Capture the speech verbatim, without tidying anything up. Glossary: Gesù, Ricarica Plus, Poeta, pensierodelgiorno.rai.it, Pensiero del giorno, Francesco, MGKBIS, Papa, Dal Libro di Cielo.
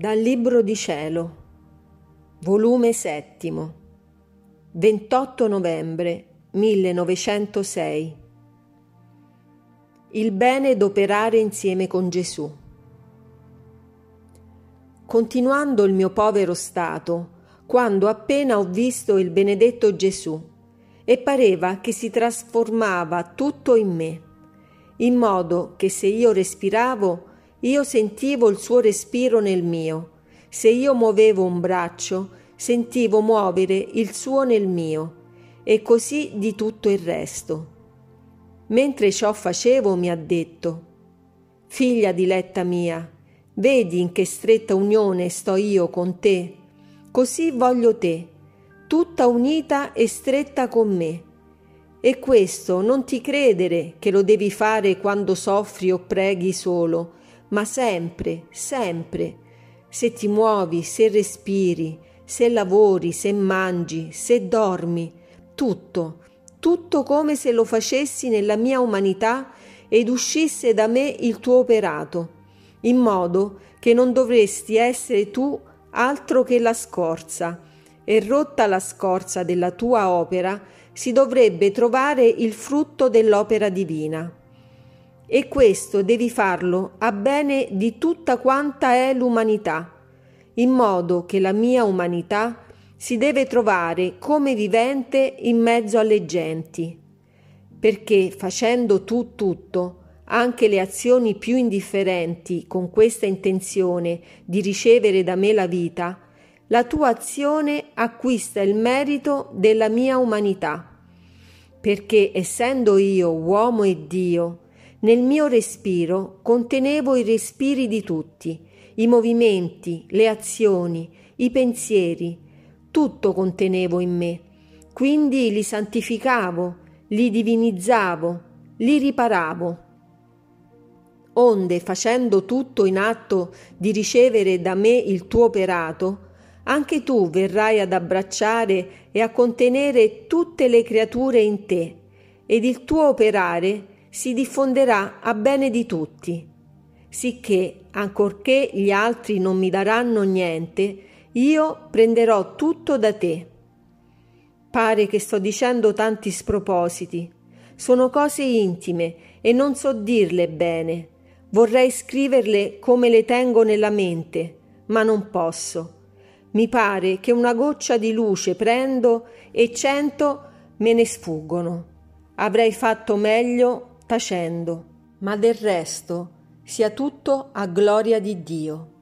Dal Libro di Cielo, volume settimo, ventotto novembre millenovecentosei. Il bene d'operare insieme con Gesù. Continuando il mio povero stato, quando appena ho visto il benedetto Gesù, e pareva che si trasformava tutto in me, in modo che se io respiravo, io sentivo il suo respiro nel mio, se io muovevo un braccio, sentivo muovere il suo nel mio, e così di tutto il resto. Mentre ciò facevo mi ha detto: «Figlia diletta mia, vedi in che stretta unione sto io con te, così voglio te, tutta unita e stretta con me. E questo non ti credere che lo devi fare quando soffri o preghi solo, ma sempre, sempre, se ti muovi, se respiri, se lavori, se mangi, se dormi, tutto, tutto come se lo facessi nella mia umanità ed uscisse da me il tuo operato, in modo che non dovresti essere tu altro che la scorza, e rotta la scorza della tua opera si dovrebbe trovare il frutto dell'opera divina». E questo devi farlo a bene di tutta quanta è l'umanità, in modo che la mia umanità si deve trovare come vivente in mezzo alle genti, perché facendo tu tutto, anche le azioni più indifferenti con questa intenzione di ricevere da me la vita, la tua azione acquista il merito della mia umanità, perché essendo io uomo e Dio, nel mio respiro contenevo i respiri di tutti, i movimenti, le azioni, i pensieri, tutto contenevo in me. Quindi li santificavo, li divinizzavo, li riparavo. Onde, facendo tutto in atto di ricevere da me il tuo operato, anche tu verrai ad abbracciare e a contenere tutte le creature in te, ed il tuo operare si diffonderà a bene di tutti, sicché, ancorché gli altri non mi daranno niente, io prenderò tutto da te. Pare che sto dicendo tanti spropositi, sono cose intime e non so dirle bene, vorrei scriverle come le tengo nella mente, ma non posso. Mi pare che una goccia di luce prendo e cento me ne sfuggono. Avrei fatto meglio tacendo, ma del resto sia tutto a gloria di Dio.